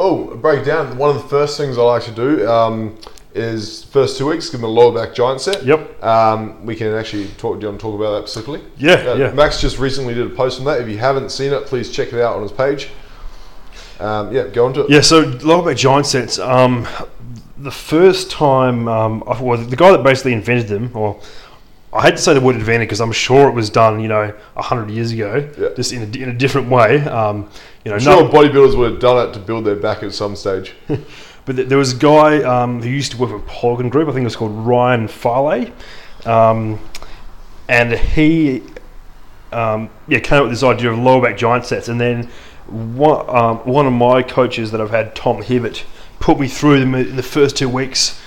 Oh, break down. One of the first things I like to do is first 2 weeks, give them a lower back giant set. Yep. We can actually talk. Do you want to talk about that specifically? Yeah. Max just recently did a post on that. If you haven't seen it, please check it out on his page. Go on to it. Yeah, so lower back giant sets. The first time, the guy that basically invented them, or I hate to say the word invented because I'm sure it was done, 100 years ago, just in a different way. I'm sure bodybuilders would have done it to build their back at some stage. But there was a guy who used to work with a Polygon group. I think it was called Ryan Farley, and he came up with this idea of lower back giant sets. And then one of my coaches that I've had, Tom Hibbert, put me through them in the first 2 weeks.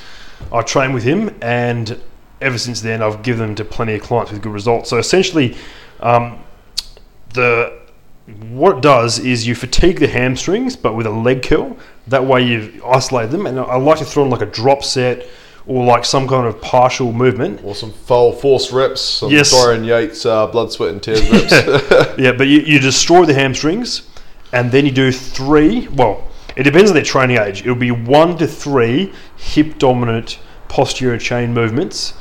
I trained with him, and ever since then I've given them to plenty of clients with good results. So essentially, what it does is you fatigue the hamstrings, but with a leg curl. That way you isolate them, and I like to throw in like a drop set or like some kind of partial movement. Or some full force reps, some Sorin Yates blood, sweat and tears reps. Yeah, but you destroy the hamstrings, and then you do it depends on their training age. It'll be 1 to 3 hip-dominant posterior chain movements.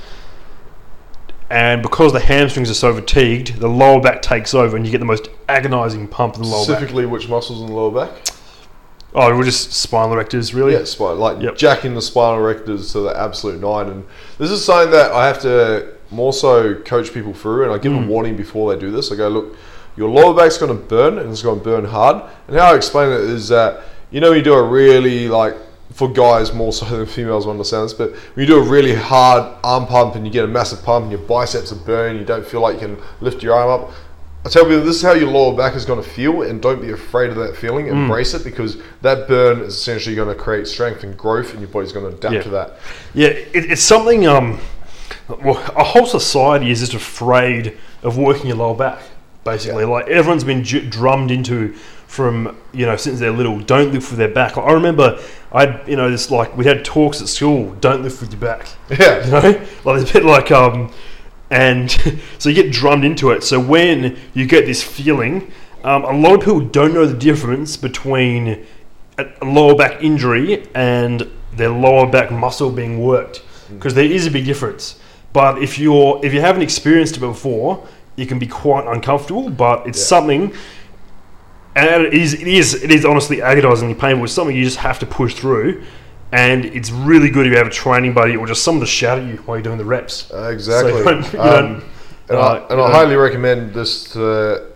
And because the hamstrings are so fatigued, the lower back takes over and you get the most agonizing pump in the lower back. Specifically, which muscles in the lower back? Oh, we're just spinal rectors, really? Yeah, jacking the spinal rectors to the absolute 9. And this is something that I have to more so coach people through, and I give them warning before they do this. I go, look, your lower back's going to burn, and it's going to burn hard. And how I explain it is that, you do a really, for guys more so than females will understand this, but when you do a really hard arm pump and you get a massive pump and your biceps are burning, you don't feel like you can lift your arm up. I tell people this is how your lower back is going to feel, and don't be afraid of that feeling. Embrace it, because that burn is essentially going to create strength and growth, and your body's going to adapt to that. Yeah, it's something, a whole society is just afraid of working your lower back, basically. Yeah. Everyone's been drummed into from, since they're little, don't lift with their back. I remember we had talks at school, don't lift with your back. Yeah. It's a bit and so you get drummed into it. So when you get this feeling, a lot of people don't know the difference between a lower back injury and their lower back muscle being worked, because there is a big difference. But if you haven't experienced it before, it can be quite uncomfortable, but it's something. And it is honestly agonizingly painful. It's something you just have to push through, and it's really good if you have a training buddy or just someone to shout at you while you're doing the reps. Exactly. I highly recommend this to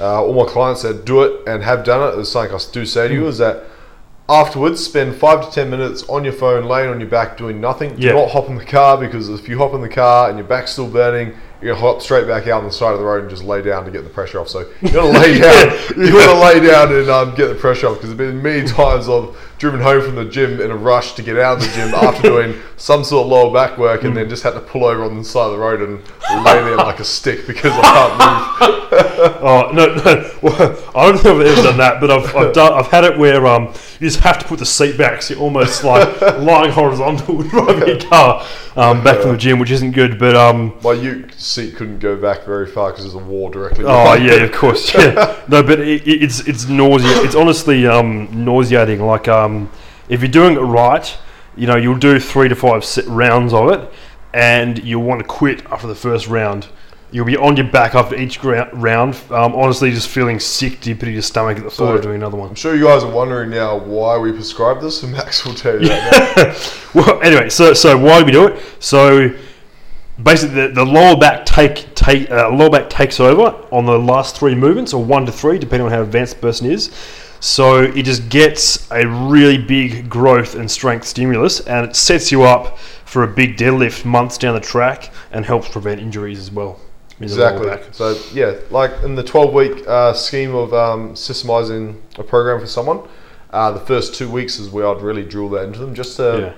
all my clients that do it and have done it. It's something I do say to you is that afterwards, spend 5 to 10 minutes on your phone, laying on your back, doing nothing. Do not hop in the car, because if you hop in the car and your back's still burning, you're going to hop straight back out on the side of the road and just lay down to get the pressure off. So you're going to lay down. And get the pressure off, because there's been many times I've driven home from the gym in a rush to get out of the gym after doing some sort of lower back work, and then just had to pull over on the side of the road and lay there like a stick because I can't move. Oh no! Well, I don't know if I've ever done that, but I've had it where you just have to put the seat back, so you're almost lying horizontal driving your car back from the gym, which isn't good. But my Ute seat couldn't go back very far because there's a wall directly. Oh yeah, of course. Yeah. No, but it's nauseating. It's honestly nauseating. If you're doing it right, you'll do 3 to 5 rounds of it, and you'll want to quit after the first round. You'll be on your back after each round, honestly just feeling sick deep in your stomach at the thought of doing another one. I'm sure you guys are wondering now why we prescribe this, and Max will tell you that now. Well, anyway, so why do we do it? So basically the lower back takes over on the last 3 movements, or 1 to 3, depending on how advanced the person is. So it just gets a really big growth and strength stimulus, and it sets you up for a big deadlift months down the track, and helps prevent injuries as well. Exactly. So yeah, in the 12-week scheme of systemizing a program for someone, the first 2 weeks is where I'd really drill that into them. Just to,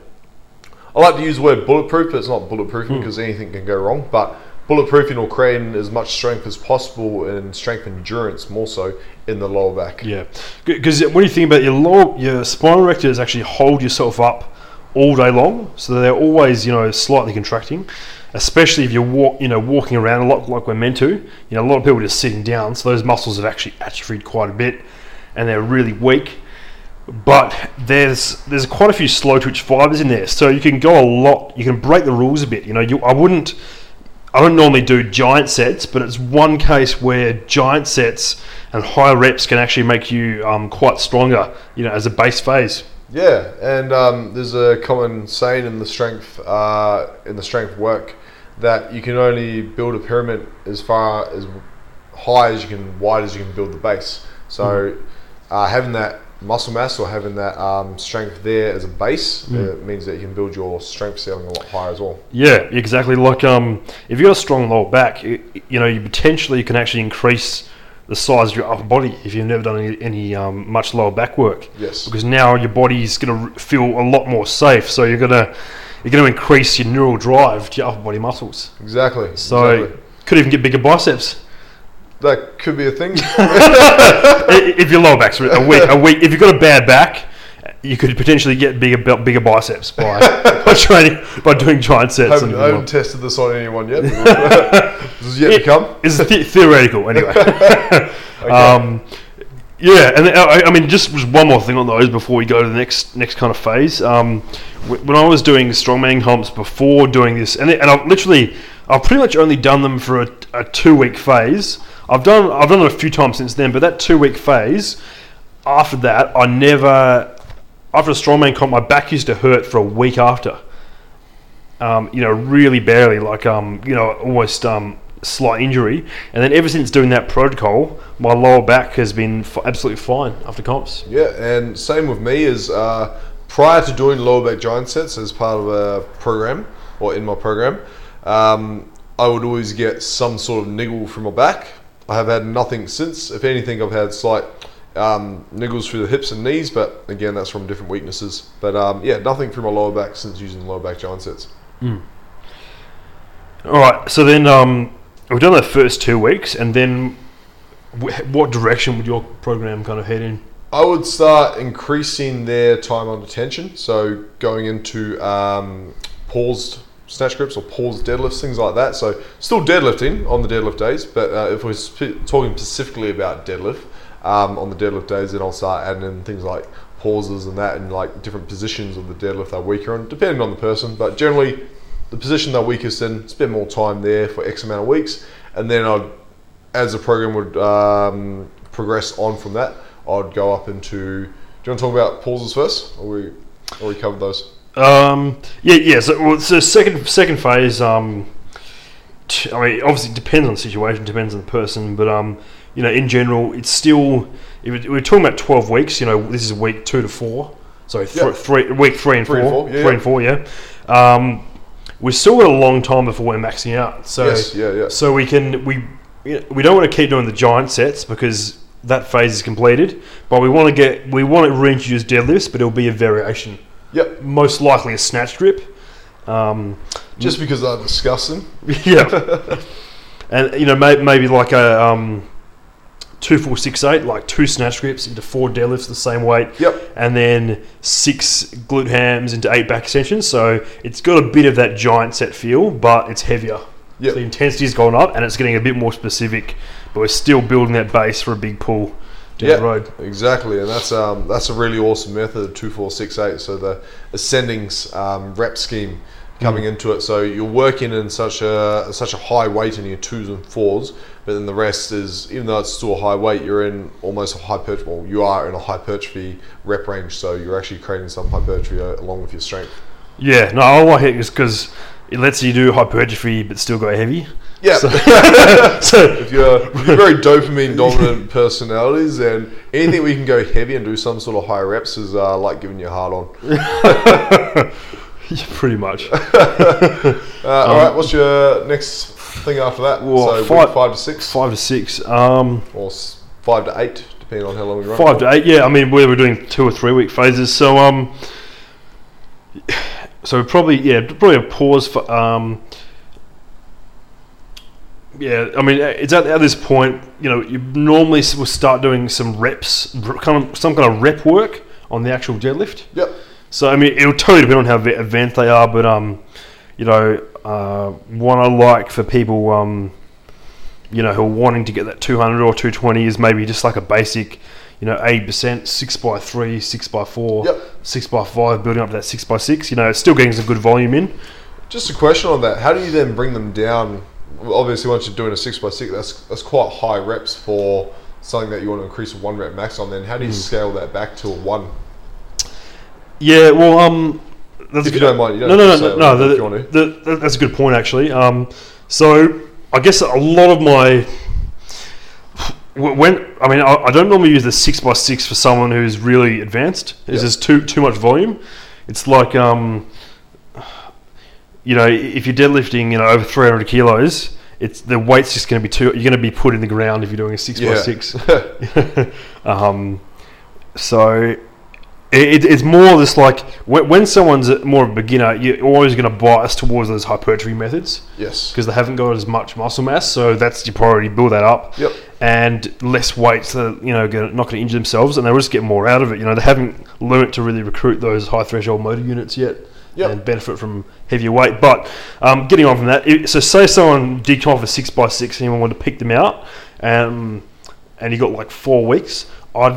I like to use the word bulletproof, but it's not bulletproofing because anything can go wrong. But bulletproofing or creating as much strength as possible, and strength and endurance more so in the lower back. Yeah, because when you think about your spinal rectors actually hold yourself up all day long, so they're always slightly contracting. Especially if you're walking around a lot, like we're meant to. A lot of people are just sitting down, so those muscles have actually atrophied quite a bit, and they're really weak. But there's quite a few slow twitch fibers in there, so you can go a lot. You can break the rules a bit. You know, I don't normally do giant sets, but it's one case where giant sets and higher reps can actually make you quite stronger. You know, as a base phase. Yeah, and there's a common saying in the strength work that you can only build a pyramid as far as high as you can, wide as you can build the base. So having that muscle mass or having that strength there as a base, it means that you can build your strength ceiling a lot higher as well. Yeah, exactly. Like if you've got a strong lower back, you potentially can actually increase the size of your upper body if you've never done any much lower back work. Yes. Because now your body's going to feel a lot more safe, so you're going to increase your neural drive to your upper body muscles. Exactly. So could even get bigger biceps. That could be a thing. If your lower back's a weak, if you've got a bad back, you could potentially get bigger biceps by doing giant sets. I haven't tested this on anyone yet. This is yet to come. It's theoretical, anyway. Okay. And I mean, just one more thing on those before we go to the next kind of phase. When I was doing strongman comps before doing this, and I've pretty much only done them for a 2 week phase. I've done it a few times since then, but that 2 week phase, after that, after a strongman comp, my back used to hurt for a week after. Really barely, like almost slight injury, and then ever since doing that protocol, my lower back has been absolutely fine after comps. Yeah, and same with me is prior to doing lower back giant sets as part of a program or in my program, I would always get some sort of niggle from my back. I have had nothing since. If anything, I've had slight niggles through the hips and knees, but again, that's from different weaknesses. But nothing through my lower back since using the lower back giant sets. Mm. All right, so then we've done the first 2 weeks, and then what direction would your program kind of head in? I would start increasing their time under tension, so going into paused snatch grips or paused deadlifts, things like that. So still deadlifting on the deadlift days, but if we're talking specifically about deadlift, on the deadlift days, then I'll start adding in things like pauses and that, and like different positions of the deadlift they're weaker on, depending on the person, but generally the position they're weakest in, spend more time there for X amount of weeks, and then I'd, as the program would progress on from that, I'd go up into, do you want to talk about pauses first, or we covered those? So second phase, I mean, obviously it depends on the situation, depends on the person, but in general, it's still, if we're talking about 12 weeks, this is week 2 to 4, so week three and four. We're still got a long time before we're maxing out, so so we don't want to keep doing the giant sets because that phase is completed, but we want to reintroduce deadlifts, but it'll be a variation. Yep. Most likely a snatch grip. Just because I discussed them. Yeah. And, maybe like a 2, 4, 6, 8, like 2 snatch grips into 4 deadlifts the same weight. Yep. And then 6 glute hams into 8 back extensions. So it's got a bit of that giant set feel, but it's heavier. Yep. So the intensity's gone up and it's getting a bit more specific, but we're still building that base for a big pull down the road. Exactly, and that's a really awesome method, 2, 4, 6, 8. So the ascendings rep scheme coming into it. So you're working in such a high weight in your 2s and 4s, but then the rest is, even though it's still a high weight, you're in almost a hypertrophy. Well, you are in a hypertrophy rep range, so you're actually creating some hypertrophy along with your strength. Yeah, no, I like it because it lets you do hypertrophy but still go heavy. Yeah. So if you're very dopamine dominant personalities, then anything we can go heavy and do some sort of high reps is like giving you a hard on. Yeah, pretty much. Alright, what's your next thing after that? Well, so 5 to 6? 5 to 6. Or 5 to 8, depending on how long we run. 5 to 8, yeah. I mean, we're doing 2 or 3 week phases, so so probably a pause for I mean, it's at this point, you normally will start doing some reps, some kind of rep work on the actual deadlift. Yep. So I mean, it'll totally depend on how advanced they are, but one I like for people, who are wanting to get that 200 or 220 is maybe just like a basic, you know, 80%, 6x3, 6x4, 6x5, building up to that 6x6, you know, still getting some good volume in. Just a question on that. How do you then bring them down? Obviously, once you're doing a 6x6, that's quite high reps for something that you want to increase a one rep max on. Then how do you scale that back to a one? Yeah, well, that's if you don't mind, you don't have to say no. If you want to. That's a good point, actually. So I guess a lot of my I don't normally use the 6x6 for someone who's really advanced. It's just too much volume. It's like you know, if you're deadlifting, you know, over 300 kilos, it's the weight's just going to be too. You're going to be put in the ground if you're doing a 6x6. Yeah. So it's more just like when someone's more of a beginner, you're always going to bias towards those hypertrophy methods. Yes. Because they haven't got as much muscle mass, so that's your priority. Build that up. Yep. And less weight, so you know, not going to injure themselves, and they'll just get more out of it. You know, they haven't learnt to really recruit those high threshold motor units yet. Yep. And benefit from heavier weight. But getting on from that, so say someone did come off a 6x6 and you wanted to pick them out, and you got like 4 weeks, I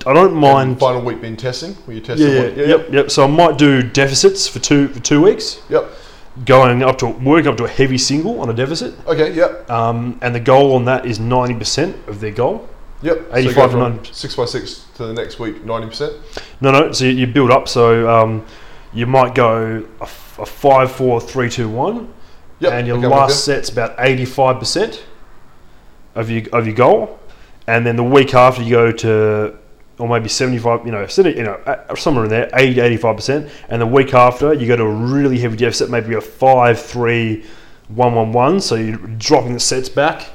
don't mind. And final week being testing? Were you testing? Yeah. So I might do deficits for two weeks. Yep. Going up to working up to a heavy single on a deficit. Okay. Yep. And the goal on that is 90% of their goal. Yep. 85 so from 90%. 6x6 to the next week, 90%. No. So you build up. So. You might go a 5, 4, 3, 2, 1, and your last set's about 85% of your goal, and then the week after you go to, or maybe 75, somewhere in there, 80 to 85%, and the week after you go to a really heavy deficit, maybe a 5, 3, 1, 1, 1. So you're dropping the sets back,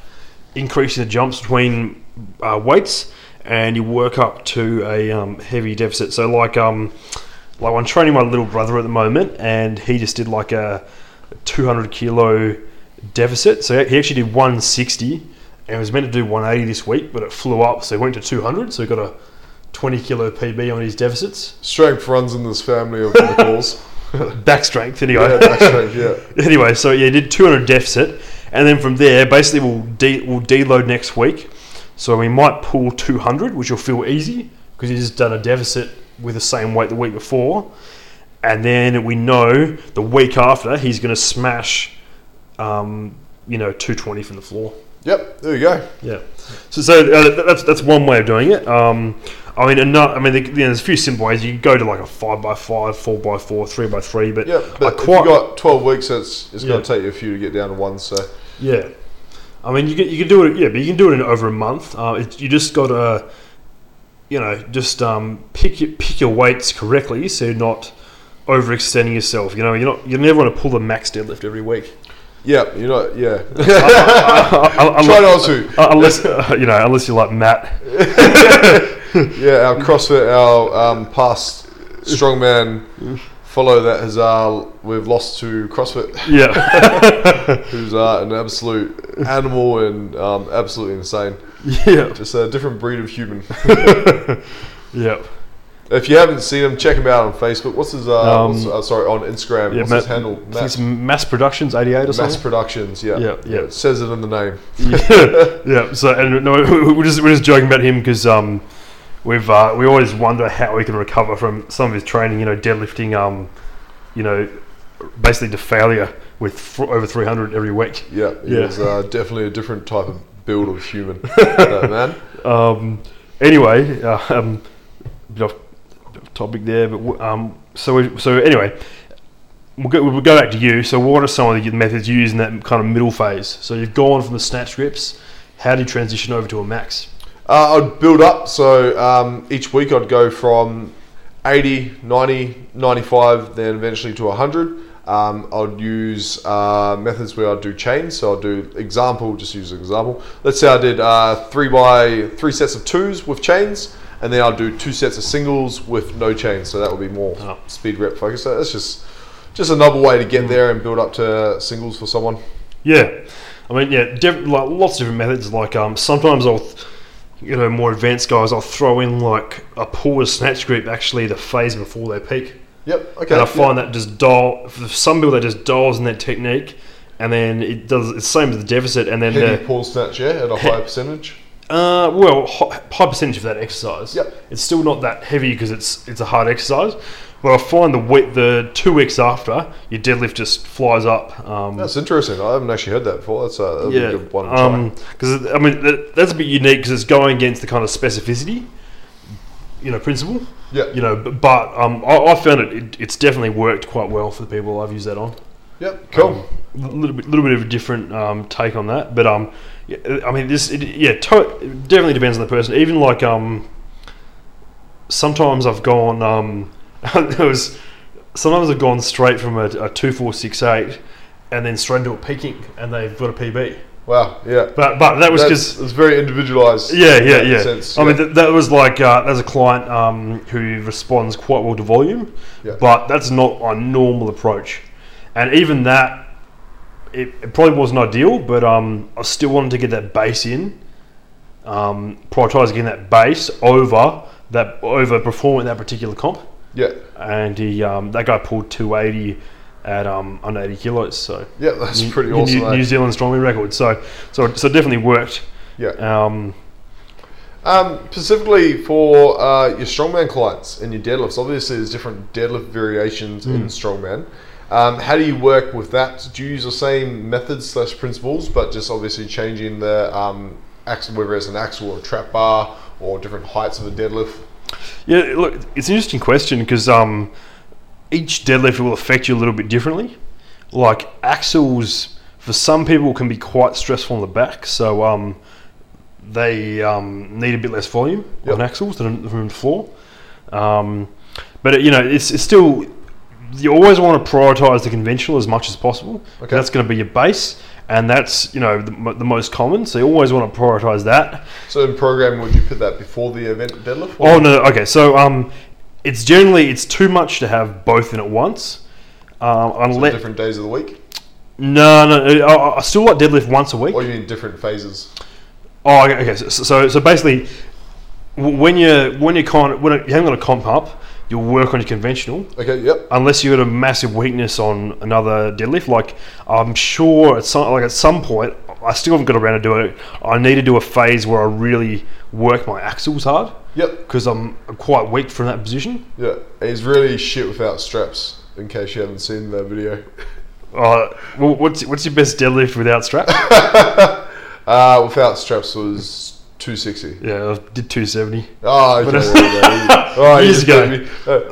increasing the jumps between weights, and you work up to a heavy deficit. So like I'm training my little brother at the moment, and he just did like a 200 kilo deficit. So he actually did 160 and was meant to do 180 this week, but it flew up. So he went to 200. So he got a 20 kilo PB on his deficits. Strength runs in this family of calls. Back strength anyway. Yeah, back strength, yeah. Anyway, so yeah, he did 200 deficit. And then from there, basically we'll deload next week. So we might pull 200, which will feel easy because he's just done a deficit with the same weight the week before, and then we know the week after he's going to smash 220 from the floor. Yep, there you go. Yeah, so that's one way of doing it. There's a few simple ways. You can go to like a 5x5, 4x4, 3x3, but if you got 12 weeks, it's going to take you a few to get down to one. So yeah, I mean you can do it. Yeah, but you can do it in over a month. You just got to. You know, just pick your weights correctly, so you're not overextending yourself. You know, you never want to pull the max deadlift every week. Yeah, you're not. Yeah, try not to. Unless you're like Matt. Yeah, our CrossFit, our past strongman follow that has we've lost to CrossFit. Yeah, who's an absolute animal and absolutely insane. Yeah, just a different breed of human. Yep. If you haven't seen him, check him out on Facebook. What's his? On Instagram. Yeah, what's his handle? It's Mass Productions 88 or something. Mass Productions. Yeah. It says it in the name. Yeah. So and no, we're just joking about him because we've we always wonder how we can recover from some of his training. You know, deadlifting. Basically to failure with over 300 every week. Yeah. It was definitely a different type of build of human, that man. Anyway, bit off topic there, but anyway, we'll go back to you. So, what are some of the methods you use in that kind of middle phase? So, you've gone from the snatch grips. How do you transition over to a max? I'd build up. So each week I'd go from 80, 90, 95, then eventually to 100. I'd use methods where I'd do chains. So I'll do example, just use an example. Let's say I did 3x3 sets of twos with chains, and then I'll do 2 sets of singles with no chains. So that would be more speed rep focus. So that's just another way to get there and build up to singles for someone. Yeah. I mean, yeah, like lots of different methods. Like sometimes I'll, more advanced guys, I'll throw in like a pause snatch grip actually the phase before they peak. Yep. Okay. And I find that just dull. For some people, that just dulls in that technique, and then it's the same as the deficit, and then heavy pull snatch, at a higher percentage. Well, high percentage of that exercise. Yep. It's still not that heavy because it's a hard exercise. But I find the 2 weeks after, your deadlift just flies up. That's interesting. I haven't actually heard that before. That's yeah, a good one to try. Because I mean that's a bit unique because it's going against the kind of specificity, principle. Yeah. But I found it's definitely worked quite well for the people I've used that on. Yep. Cool. A little bit of a different take on that, but I mean it definitely depends on the person. Even like sometimes I've gone sometimes I've gone straight from a 2.468 and then straight into a peaking and they've got a PB. Wow. Yeah. But that was because it's very individualized. Yeah. Sense. I mean that was like there's a client who responds quite well to volume, but that's not our normal approach. And even that, it probably wasn't ideal, but I still wanted to get that base in, prioritise getting that base over performing that particular comp. Yeah. And he that guy pulled 280 at under 80 kilos. So yeah, that's pretty awesome. New Zealand strongman record. So it definitely worked. Yeah. Specifically for your strongman clients and your deadlifts, obviously there's different deadlift variations in strongman. How do you work with that? Do you use the same methods / principles, but just obviously changing the axle, whether it's an axle or a trap bar or different heights of a deadlift? Yeah, look, it's an interesting question because each deadlift will affect you a little bit differently. Like axles, for some people, can be quite stressful on the back, so they need a bit less volume on axles than from the floor. But it's still. You always want to prioritise the conventional as much as possible. Okay. That's going to be your base, and that's the most common. So you always want to prioritise that. So in programming, would you put that before the event deadlift? Or? Oh no, okay. So it's generally too much to have both in at once. Unless different days of the week. No. I still like deadlift once a week. Or you mean different phases? Oh, okay. So basically, when you haven't got a comp up. You'll work on your conventional. Okay, yep. Unless you've got a massive weakness on another deadlift. Like, I'm sure at some point, I still haven't got around to do it. I need to do a phase where I really work my axles hard. Yep. Because I'm quite weak from that position. Yeah. It's really shit without straps, in case you haven't seen the video. Well, what's your best deadlift without straps? Without straps was... 260. Yeah, I did 270. Oh, okay. Oh, years ago.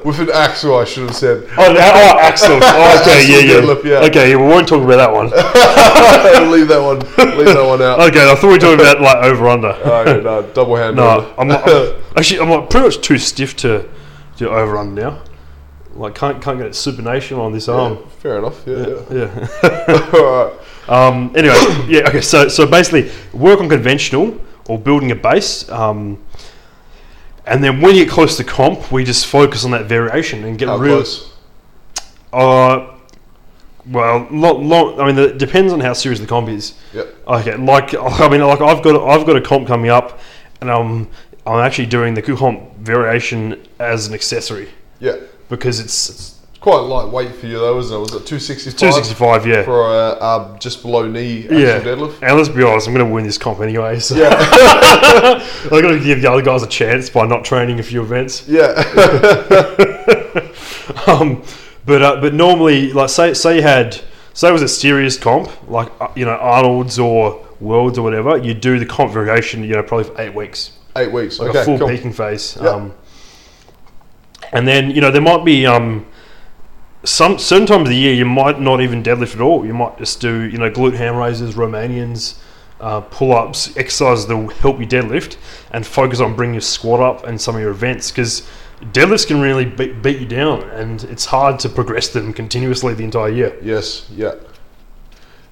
With an axle, I should have said. Oh, axle. Oh, okay, yeah. Okay, we won't talk about that one. Leave that one out. Okay, I thought we were talking about like over-under. Double hand. No, I'm pretty much too stiff to over-under now. Like, can't get it supination on this arm. Yeah, fair enough, yeah. All right. Anyway, yeah, okay, so basically, work on conventional. Or building a base, and then when you get close to comp, we just focus on that variation and get real. Well, not long. I mean, it depends on how serious the comp is. Yep. Okay. I've got a comp coming up, and I'm actually doing the comp variation as an accessory. Yeah. Because it's quite lightweight for you though, isn't it? Was it 265? 265, yeah. For a just below knee actual deadlift. And let's be honest, I'm going to win this comp anyway. So. Yeah. I've got to give the other guys a chance by not training a few events. Yeah. But normally, like say you had, say it was a serious comp, like Arnold's or Worlds or whatever, you do the comp variation, probably for 8 weeks. 8 weeks, like a full peaking phase. Yep. And then there might be certain times of the year you might not even deadlift at all. You might just do glute ham raises, Romanians, pull-ups, exercises that will help you deadlift, and focus on bringing your squat up and some of your events, because deadlifts can really beat you down and it's hard to progress them continuously the entire year. Yes, yeah.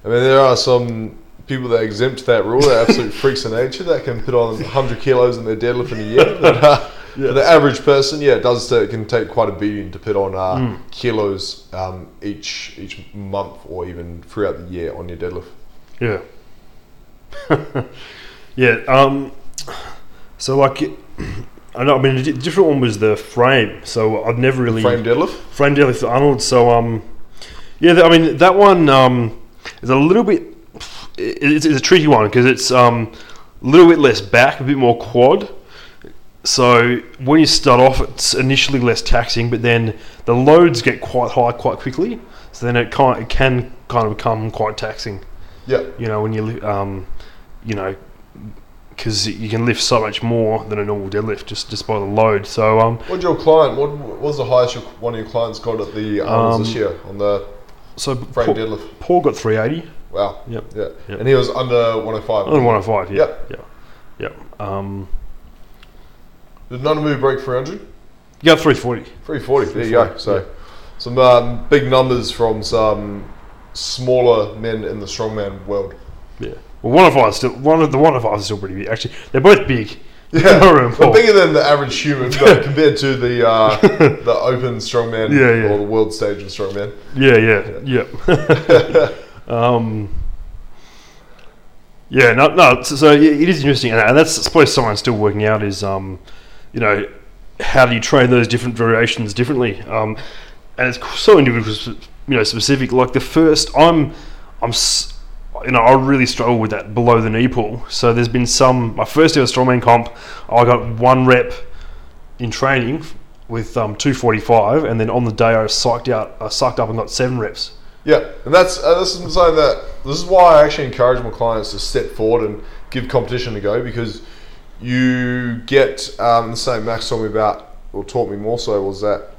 I mean, there are some people that exempt that rule, they're absolute freaks of nature that can put on 100 kilos in their deadlift in a year. Yes. For the average person, it can take quite a beating to put on kilos each month or even throughout the year on your deadlift. Yeah. Yeah. So I know. I mean, a different one was the frame. So I've never really frame deadlift for Arnold. So I mean that one is a little bit. It's a tricky one because it's a little bit less back, a bit more quad. So when you start off, it's initially less taxing, but then the loads get quite high quite quickly. So then it can kind of become quite taxing. Yeah. You know, when you, because you can lift so much more than a normal deadlift just by the load. So what was the highest one of your clients got at the Arnold's this year on the frame deadlift? Paul got 380. Wow. Yep. Yeah. Yep. And he was under 105. Under 105. Yeah. Yep. Yep. Yeah. Did none of you break 300? You got 340. 340. There you go. So some big numbers from some smaller men in the strongman world. Yeah. Well, one of ours is still pretty big. Actually, they're both big. Yeah, well, bigger than the average human, but compared to the open strongman or the world stage in strongman. Yeah. So it is interesting, and that's I suppose something I'm still working out is, how do you train those different variations differently? And it's so individual, specific. Like the first, I really struggle with that below the knee pull. So there's been my first ever strongman comp, I got one rep in training with 245, and then on the day I sucked up and got 7 reps. Yeah, and this is why I actually encourage my clients to step forward and give competition a go, because you get, the same Max told me about, or taught me more so, was that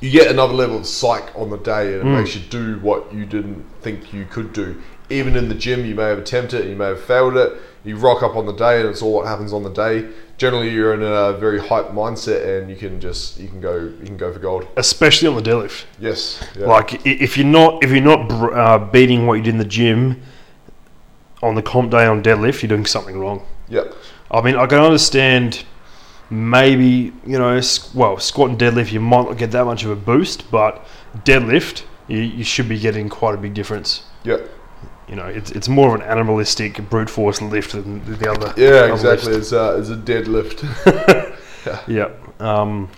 you get another level of psych on the day, and it makes you do what you didn't think you could do. Even in the gym, you may have attempted it, you may have failed it, you rock up on the day and it's all what happens on the day. Generally, you're in a very hype mindset and you can go for gold. Especially on the deadlift. Yes. Yeah. Like if you're not beating what you did in the gym on the comp day on deadlift, you're doing something wrong. Yeah. I mean, I can understand maybe, squat and deadlift, you might not get that much of a boost, but deadlift, you should be getting quite a big difference. Yeah. It's more of an animalistic brute force lift than the other. Yeah, exactly. Lift. It's a deadlift. Yeah.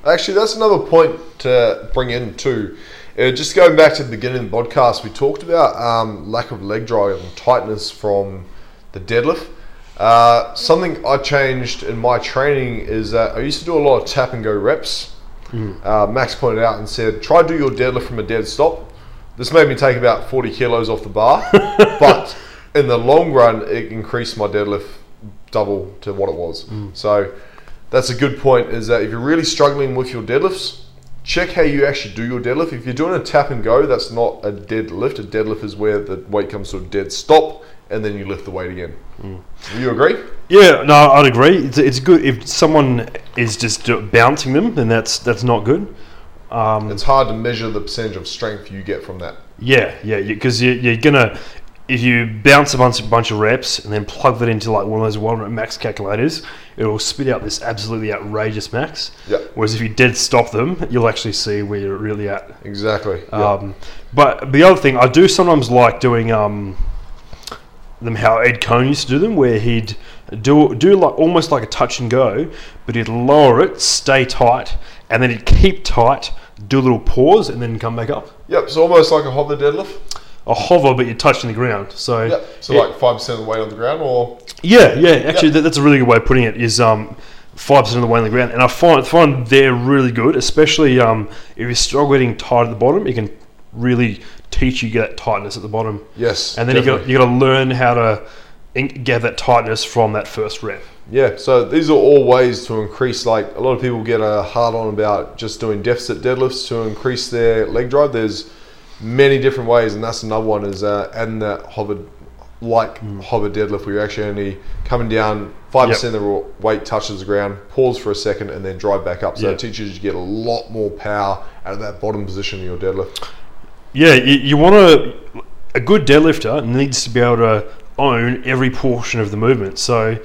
Actually, that's another point to bring in too. Just going back to the beginning of the podcast, we talked about lack of leg drive and tightness from the deadlift. Something I changed in my training is that I used to do a lot of tap and go reps. Max pointed out and said, try to do your deadlift from a dead stop. This made me take about 40 kilos off the bar, but in the long run, it increased my deadlift double to what it was. So that's a good point, is that if you're really struggling with your deadlifts, check how you actually do your deadlift. If you're doing a tap and go, that's not a deadlift. A deadlift is where the weight comes to a dead stop, and then you lift the weight again. Do you agree? Yeah, no, I'd agree. It's good. If someone is just bouncing them, then that's not good. It's hard to measure the percentage of strength you get from that. Yeah, because you're gonna, if you bounce a bunch of reps and then plug that into like one of those one rep max calculators, it'll spit out this absolutely outrageous max. Yeah. Whereas if you dead stop them, you'll actually see where you're really at. Exactly. But the other thing, I do sometimes like doing them how Ed Coan used to do them, where he'd do like almost like a touch and go, but he'd lower it, stay tight, and then he'd keep tight, do a little pause, and then come back up. Yep, it's almost like a hover deadlift. A hover, but you're touching the ground. So, like 5% of the weight on the ground, or? Yeah. Actually, that's a really good way of putting it, is 5% of the weight on the ground. And I find they're really good, especially if you're struggling tight at the bottom, you can really teach you that tightness at the bottom. Yes, and then you got to learn how to get that tightness from that first rep. Yeah, so these are all ways to increase, like a lot of people get a hard on about just doing deficit deadlifts to increase their leg drive. There's many different ways, and that's another one, is adding that hover deadlift where you're actually only coming down 5% of the weight touches the ground, pause for a second, and then drive back up. So it teaches you to get a lot more power out of that bottom position of your deadlift. Yeah, you want to, a good deadlifter needs to be able to own every portion of the movement. So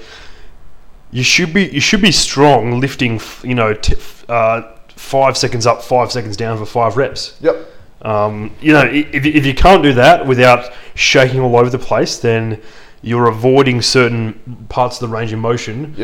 You should be strong lifting, 5 seconds up, 5 seconds down for 5 reps. Yep. If you can't do that without shaking all over the place, then you're avoiding certain parts of the range of motion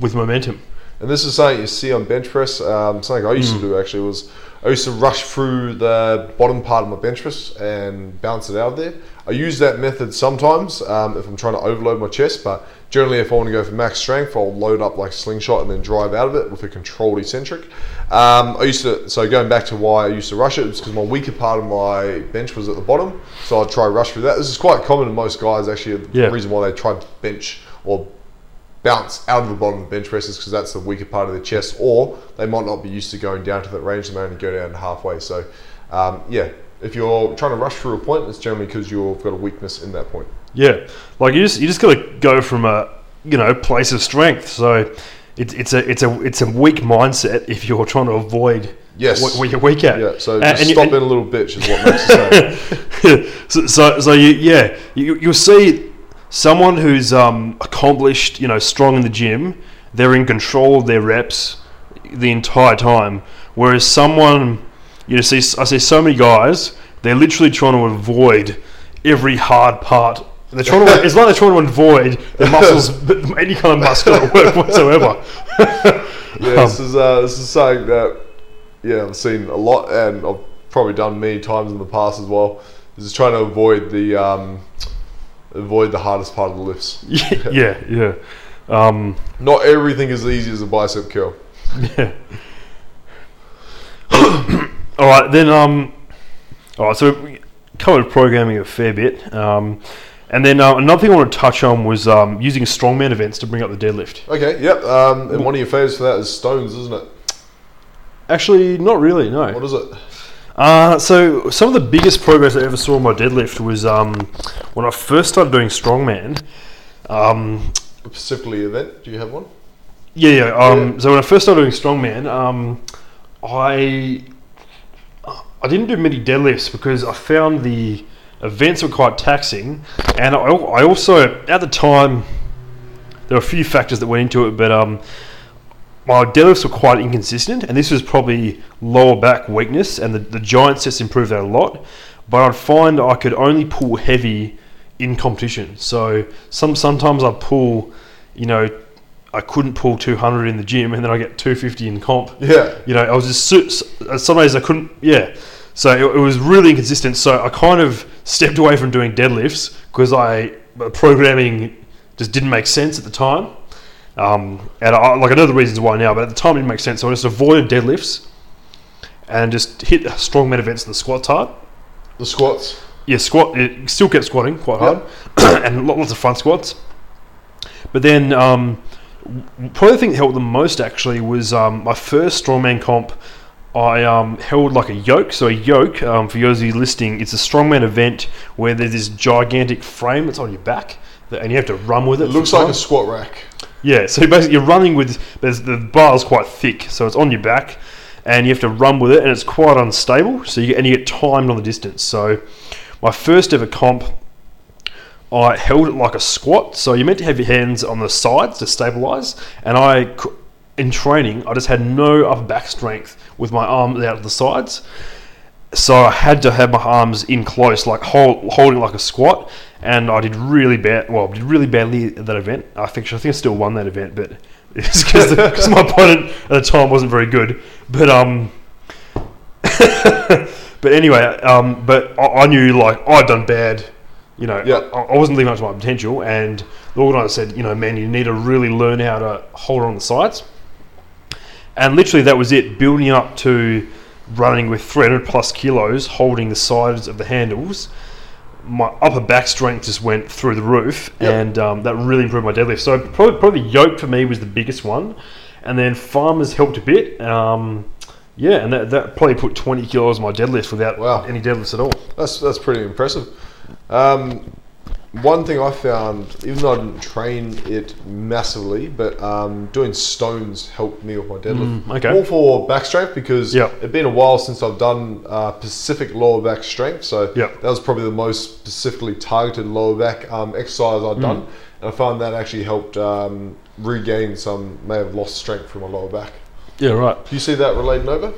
with momentum. And this is something you see on bench press. Something I used to do actually was I used to rush through the bottom part of my bench press and bounce it out of there. I use that method sometimes if I'm trying to overload my chest, but generally if I want to go for max strength, I'll load up like slingshot and then drive out of it with a controlled eccentric. So going back to why I used to rush it, it's because my weaker part of my bench was at the bottom, so I'd try rush through that. This is quite common in most guys actually. The reason why they try to bench or bounce out of the bottom of bench presses because that's the weaker part of the chest, or they might not be used to going down to that range. They may only go down halfway. So if you're trying to rush through a point, it's generally because you've got a weakness in that point. Yeah, like you just got to go from a place of strength. So it's a weak mindset if you're trying to avoid what you're weak at. Yeah, so just stop being a little bitch is what Max is saying. You'll see. Someone who's accomplished, strong in the gym, they're in control of their reps the entire time. Whereas someone, I see so many guys, they're literally trying to avoid every hard part. It's like they're trying to avoid the muscles, any kind of muscular work whatsoever. This is something that I've seen a lot, and I've probably done many times in the past as well. Is just trying to avoid the. Avoid the hardest part of the lifts. Not everything is easy as a bicep curl. Yeah. All right, then. So we covered programming a fair bit, and then another thing I want to touch on was using strongman events to bring up the deadlift. Okay. Yep. And one of your favorites for that is stones, isn't it? Actually, not really. No. What is it? So some of the biggest progress I ever saw in my deadlift was when I first started doing strongman. Specifically event, do you have one? So when I first started doing strongman, I didn't do many deadlifts because I found the events were quite taxing, and I also, at the time, there were a few factors that went into it, but my deadlifts were quite inconsistent, and this was probably lower back weakness, and the giant sets improved that a lot, but I'd find I could only pull heavy in competition. So sometimes I'd pull, I couldn't pull 200 in the gym, and then I get 250 in comp. Yeah. I was just, some days I couldn't, So it was really inconsistent, so I kind of stepped away from doing deadlifts because my programming just didn't make sense at the time. And I know the reasons why now, but at the time it didn't make sense, so I just avoided deadlifts and just hit strongman events in the squats hard. The squats? Yeah, it still kept squatting quite hard, and lots of front squats. But then, probably the thing that helped the most actually was my first strongman comp, I held like a yoke. So a yoke, for those of you listening, it's a strongman event where there's this gigantic frame that's on your back, and you have to run with it. It looks like a squat rack. Yeah, so basically you're running with, the bar is quite thick, so it's on your back, and you have to run with it, and it's quite unstable, and you get timed on the distance. So my first ever comp, I held it like a squat, so you're meant to have your hands on the sides to stabilise, and in training, I just had no upper back strength with my arms out to the sides, so I had to have my arms in close, like holding like a squat, and I did really bad. Well, I did really badly at that event. I think I still won that event, but it's because my opponent at the time wasn't very good. But but anyway, but I knew like I'd done bad. I wasn't living up to my potential, and the organizer said, man, you need to really learn how to hold on the sides. And literally, that was it. Building up to running with 300 plus kilos, holding the sides of the handles, my upper back strength just went through the roof, and that really improved my deadlift. So probably yoke for me was the biggest one, and then farmers helped a bit. And that probably put 20 kilos on my deadlift without any deadlifts at all. That's pretty impressive. One thing I found, even though I didn't train it massively, but doing stones helped me with my deadlift. More for back strength because it'd been a while since I've done Pacific lower back strength. So that was probably the most specifically targeted lower back exercise I'd done. And I found that actually helped regain some, may have lost strength from my lower back. Yeah, right. Do you see that relating over?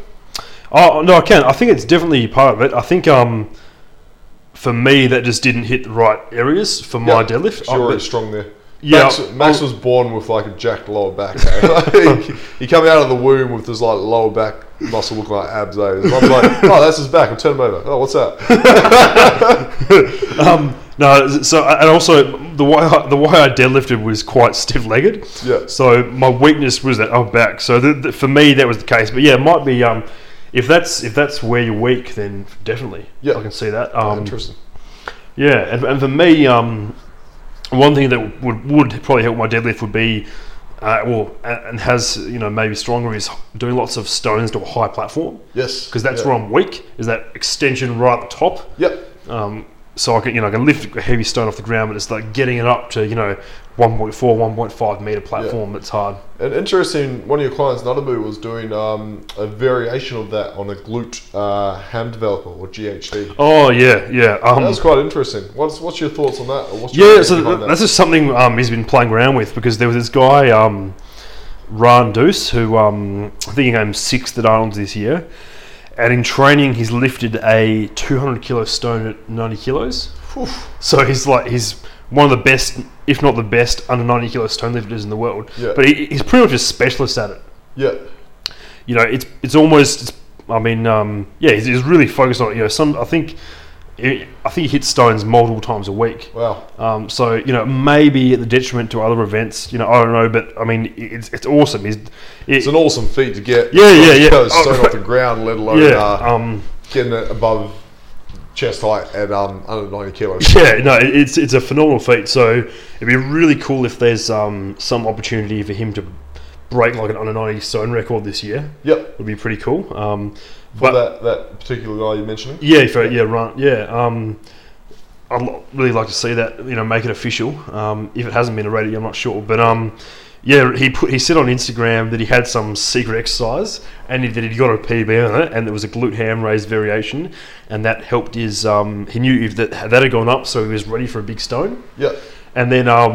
Oh, no, I can. I think it's definitely part of it. I think... for me, that just didn't hit the right areas for my deadlift. You're already strong there. Yeah, Max was born with like a jacked lower back. He came out of the womb with this like lower back muscle looking like abs. Eh? And I'm like, oh, that's his back. I'll turn him over. Oh, what's that? No, so and also the way I deadlifted was quite stiff-legged. Yeah. So my weakness was that upper back. So for me, that was the case. But yeah, it might be if that's where you're weak, then definitely. Yeah, I can see that. Interesting. Yeah, and for me, one thing that would probably help my deadlift would be, and has, you know, maybe stronger, is doing lots of stones to a high platform. Yes. Because that's where I'm weak, is that extension right at the top. Yep. So I can lift a heavy stone off the ground, but it's like getting it up to, you know, 1.4, 1.5 metre platform that's hard. And interesting, one of your clients, Nuttabu, was doing a variation of that on a glute ham developer, or GHD. Oh, yeah. That was quite interesting. What's your thoughts on that? Or what's your so that's just something he's been playing around with, because there was this guy, Ron Deuce, who I think he came sixth at Arnold's this year. And in training, he's lifted a 200-kilo stone at 90 kilos. Oof. So he's one of the best, if not the best, under 90-kilo stone lifters in the world. Yeah. But he's pretty much a specialist at it. Yeah. You know, he's really focused on it. You know, I think he hits stones multiple times a week. Wow. So, you know, maybe at the detriment to other events, you know, I don't know, but I mean, it's awesome. It's an awesome feat to get. Yeah. Stone off the ground, let alone getting it above chest height at under 90 kilos. Yeah, no, it's a phenomenal feat. So it'd be really cool if there's some opportunity for him to break like an under 90 stone record this year. Yep. It would be pretty cool. For that particular guy you're mentioning? Yeah, I'd really like to see that, you know, make it official. If it hasn't been already, I'm not sure. But, he said on Instagram that he had some secret exercise and that he'd got a PB on it, and there was a glute ham raise variation, and that helped his... he knew if that had gone up, so he was ready for a big stone. Yeah. And then I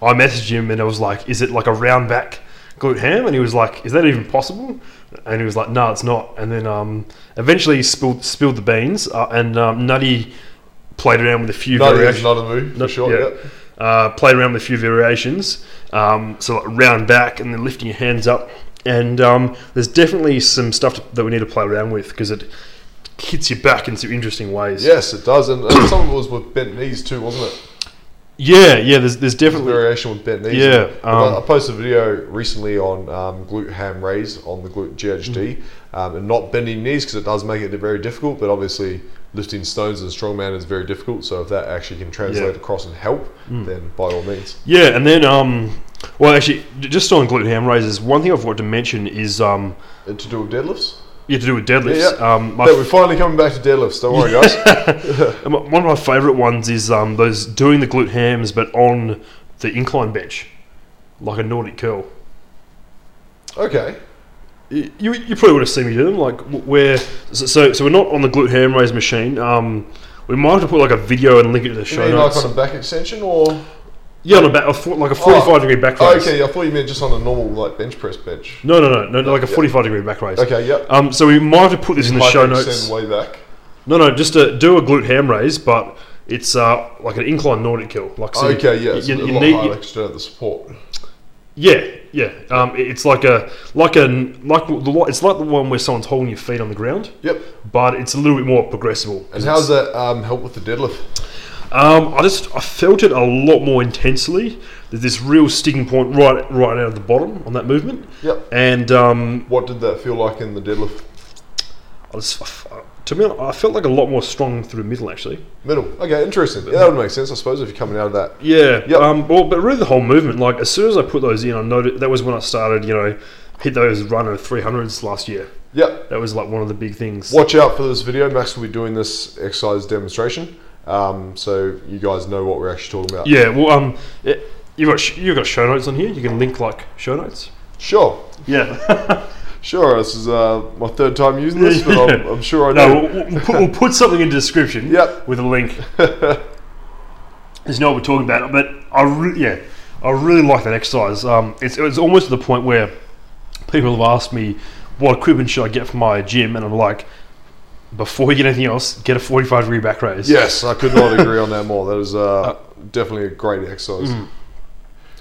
messaged him and I was like, is it like a round back glute ham? And he was like, is that even possible? And he was like, no, it's not. And then eventually he spilled the beans, and Nutty played around with a few variations. Nuttabu, for sure. Yeah. Played around with a few variations. So like round back and then lifting your hands up. And there's definitely some stuff that we need to play around with, because it hits your back in some interesting ways. Yes, it does. And some of it was with bent knees too, wasn't it? Yeah, there's definitely variation with bent knees. Yeah, I posted a video recently on glute ham raise on the glute GHD, and not bending knees, because it does make it very difficult. But obviously, lifting stones as a strongman is very difficult. So if that actually can translate across and help, then by all means. Yeah, and then just on glute ham raises, one thing I forgot to mention is to do with deadlifts. Yeah, to do with deadlifts. Yeah. We're finally coming back to deadlifts. Don't worry, guys. One of my favourite ones is those doing the glute hams, but on the incline bench, like a Nordic curl. Okay. You probably would have seen me do them. Like we're not on the glute ham raise machine. We might have to put like a video and link it to the show notes. Like on a back extension or. Yeah, on a back, like a 45-degree back raise. Okay, I thought you meant just on a normal like bench press bench. No, like a 45-degree back raise. Okay, yep. So we might have put this in the show notes. Way back. No, just to do a glute ham raise, but it's like an incline Nordic curl. Like so okay, yeah, it's a lot higher extra the support. Yeah. It's like the one where someone's holding your feet on the ground. Yep. But it's a little bit more progressible. And how does that help with the deadlift? I felt it a lot more intensely. There's this real sticking point right out of the bottom on that movement. Yep. And what did that feel like in the deadlift? I felt like a lot more strong through the middle, actually. Middle. Okay, interesting. Yeah, that would make sense, I suppose, if you're coming out of that. Yeah. Yep. But really the whole movement, like as soon as I put those in, I noticed that was when I started, you know, hit those runner 300s last year. Yep. That was like one of the big things. Watch out for this video. Max will be doing this exercise demonstration. So you guys know what we're actually talking about. Yeah, well, you've got show notes on here. You can link like show notes. Sure. Yeah. Sure. This is my third time using this, but I'm sure I know. No, we'll put something in the description. Yep. With a link. There's no what we're talking about, but I really like that exercise. It's almost to the point where people have asked me what equipment should I get for my gym, and I'm like, before you get anything else, get a 45-degree back raise. Yes, I could not agree on that more. That is definitely a great exercise.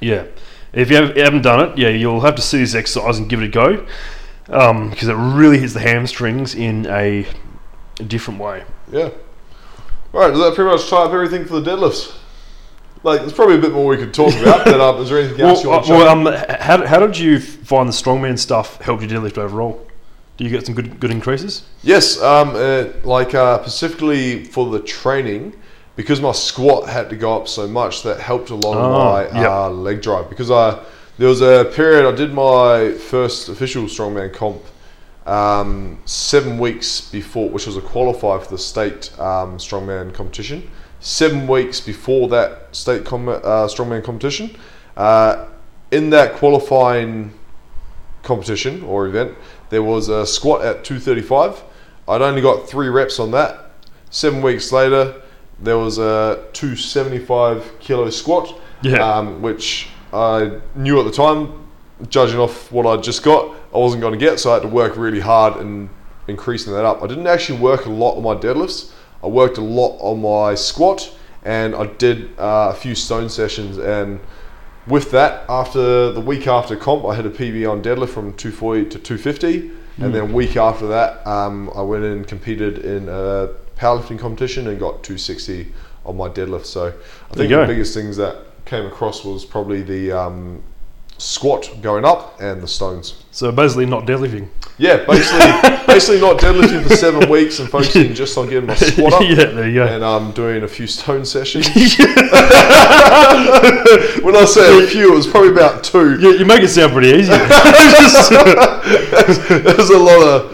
Yeah. If you haven't done it, yeah, you'll have to see this exercise and give it a go, because it really hits the hamstrings in a different way. Yeah. All right, does that pretty much tie up everything for the deadlifts? Like, there's probably a bit more we could talk about, but is there anything else you want to how did you find the strongman stuff helped you deadlift overall? Do you get some good increases? Yes, specifically for the training, because my squat had to go up so much, that helped a lot of my leg drive. Because there was a period I did my first official strongman comp 7 weeks before, which was a qualifier for the state strongman competition. 7 weeks before that state strongman competition, in that qualifying competition or event, there was a squat at 235. I'd only got 3 reps on that. 7 weeks later, there was a 275 kilo squat, which I knew at the time, judging off what I just got, I wasn't going to get, so I had to work really hard in increasing that up. I didn't actually work a lot on my deadlifts. I worked a lot on my squat, and I did a few stone sessions, and with that, after the week after comp, I had a PB on deadlift from 240 to 250, and then week after that, I went in and competed in a powerlifting competition and got 260 on my deadlift. So I think the biggest things that came across was probably the squat going up and the stones. So basically not deadlifting. Yeah, basically not deadlifting for 7 weeks and focusing just on getting my squat up. Yeah, there you go. And doing a few stone sessions. When I say a few, it was probably about 2. You make it sound pretty easy. There's a lot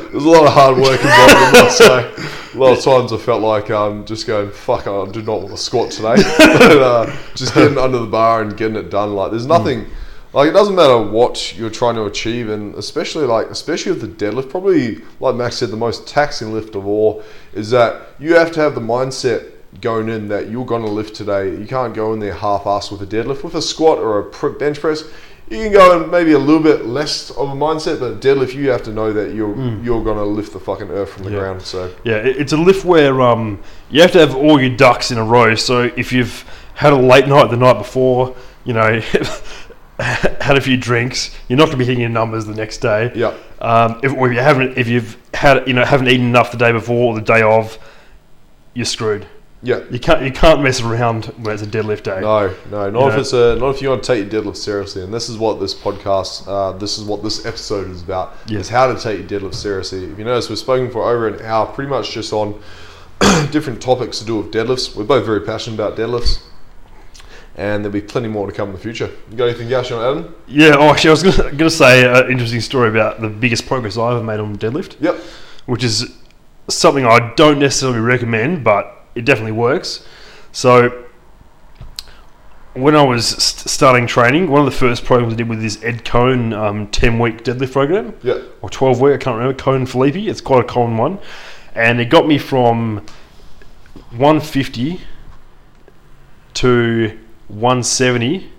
of hard work involved in that, so a lot of times I felt like just going, fuck, I do not want to squat today. But, just getting under the bar and getting it done. Like, there's nothing... Like, it doesn't matter what you're trying to achieve, and especially with the deadlift, probably, like Max said, the most taxing lift of all is that you have to have the mindset going in that you're going to lift today. You can't go in there half-assed with a deadlift. With a squat or a bench press, you can go in maybe a little bit less of a mindset, but deadlift, you have to know that you're going to lift the fucking earth from the ground. So yeah, it's a lift where you have to have all your ducks in a row. So if you've had a late night the night before, had a few drinks, you're not going to be hitting your numbers the next day. Yeah. If you haven't eaten enough the day before or the day of, you're screwed. Yeah. You can't mess around when it's a deadlift day. No, not if you want to take your deadlift seriously. And this is what this podcast, this episode is about. Yeah. Is how to take your deadlift seriously. If you notice, we've spoken for over an hour, pretty much just on different topics to do with deadlifts. We're both very passionate about deadlifts. And there'll be plenty more to come in the future. You got anything else you want to add? Yeah, actually, I was going to say an interesting story about the biggest progress I ever made on deadlift. Yep. Which is something I don't necessarily recommend, but it definitely works. So, when I was starting training, one of the first programs I did with this Ed Coan 10-week deadlift program. Yeah. Or 12-week, I can't remember. Coan Filippi, it's quite a common one. And it got me from 150 to 170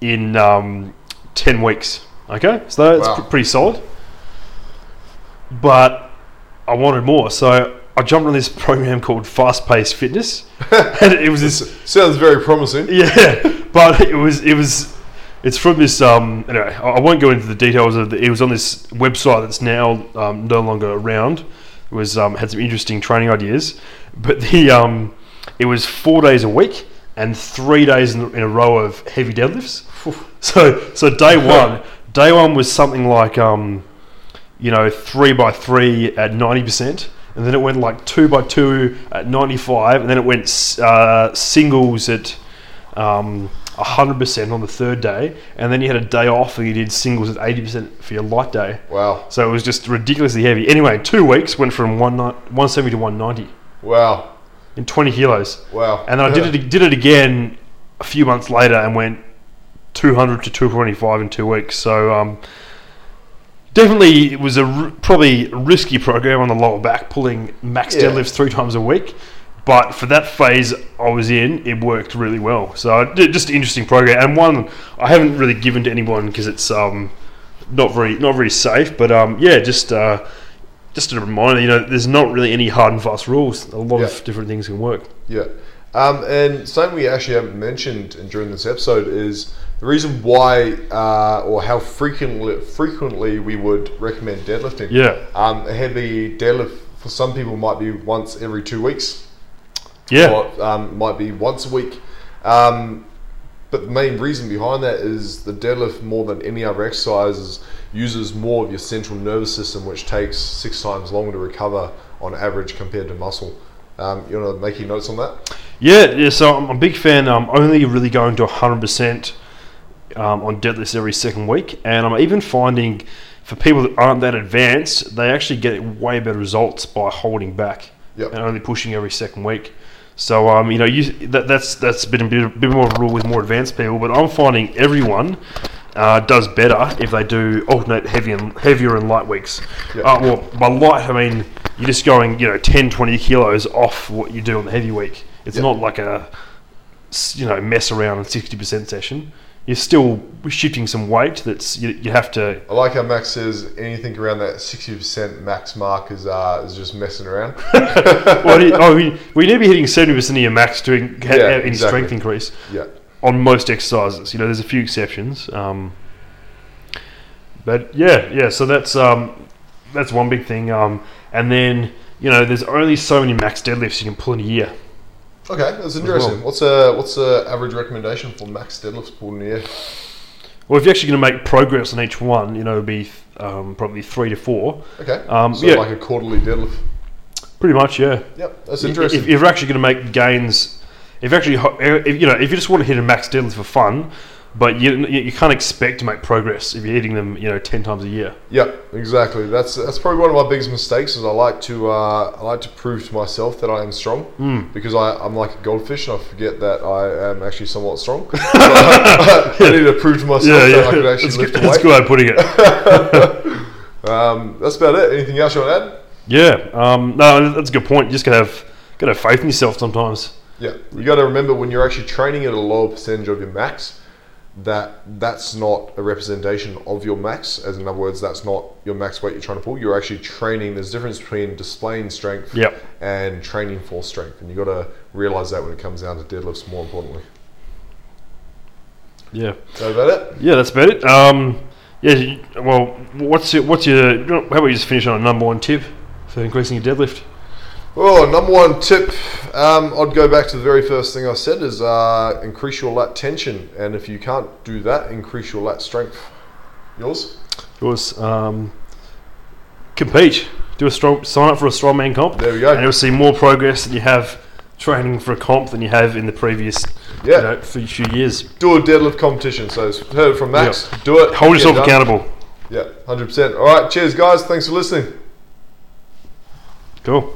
in 10 weeks. Okay, so that's pretty solid. But I wanted more, so I jumped on this program called Fast Paced Fitness, and it was this. Sounds very promising. Yeah, but it's from this. Anyway, I won't go into the details of it. It was on this website that's now no longer around. It was had some interesting training ideas, but the it was 4 days a week. And 3 days in a row of heavy deadlifts. So day one was something like 3x3 at 90%, and then it went like 2x2 at 95%, and then it went singles at 100% on the third day, and then you had a day off and you did singles at 80% for your light day. Wow! So it was just ridiculously heavy. Anyway, 2 weeks went from 170 to 190. Wow. In 20 kilos. Wow. And then I did it again a few months later and went 200 to 225 in 2 weeks. So definitely it was probably a risky program on the lower back, pulling max deadlifts 3 times a week. But for that phase I was in, it worked really well. So just an interesting program. And one I haven't really given to anyone because it's not very safe. But just a reminder, there's not really any hard and fast rules. A lot of different things can work. Yeah. And something we actually haven't mentioned during this episode is the reason why or how frequently we would recommend deadlifting. Yeah. A heavy deadlift for some people might be once every 2 weeks. Yeah. Or might be once a week. But the main reason behind that is the deadlift, more than any other exercises, uses more of your central nervous system, which takes 6 times longer to recover on average compared to muscle. You want to make your notes on that? Yeah. So I'm a big fan. I'm only really going to 100% on deadlifts every second week, and I'm even finding for people that aren't that advanced, they actually get way better results by holding back and only pushing every second week. So that's been a bit more of a rule with more advanced people, but I'm finding everyone does better if they do alternate heavier and light weeks. Yep. Well, by light I mean you're just going 10-20 kilos off what you do on the heavy week. It's not like a mess around in 60% session. You're still shifting some weight. That's you have to. I like how Max says anything around that 60% max mark is just messing around. We need to be hitting 70% of your max to have any strength increase. Yeah. On most exercises, there's a few exceptions. So that's one big thing. And then there's only so many max deadlifts you can pull in a year. Okay, that's interesting. Well, what's a average recommendation for max deadlifts pulled in a year? Well, if you're actually going to make progress on each one, it would be probably 3 to 4. Okay, like a quarterly deadlift. Pretty much, yeah. Yep, that's interesting. If you're actually going to make gains, if you just want to hit a max deadlift for fun, but you can't expect to make progress if you're hitting them 10 times a year. Yep, exactly. That's probably one of my biggest mistakes, is I like to prove to myself that I am strong, because I'm like a goldfish and I forget that I am actually somewhat strong. So I need to prove to myself that I could actually lift the weight. That's a good way of putting it. That's about it. Anything else you want to add? Yeah. No, that's a good point. You just gotta have faith in yourself sometimes. Yeah. You got to remember when you're actually training at a lower percentage of your max, that's not a representation of your max, as in other words, that's not your max weight you're trying to pull. You're actually training. There's a difference between displaying strength and training for strength, and you got to realize that when it comes down to deadlifts, more importantly. Yeah. Is that about it? Yeah, that's about it. Well, how about we just finish on a number one tip for increasing your deadlift? Well, number one tip, I'd go back to the very first thing I said, is increase your lat tension. And if you can't do that, increase your lat strength. Yours? Compete. Sign up for a strongman comp. There we go. And you'll see more progress than you have training for a comp than you have in the previous few years. Do a deadlift competition. So heard it from Max. Yep. Do it. Hold yourself accountable. Yeah, 100%. All right, cheers, guys. Thanks for listening. Cool.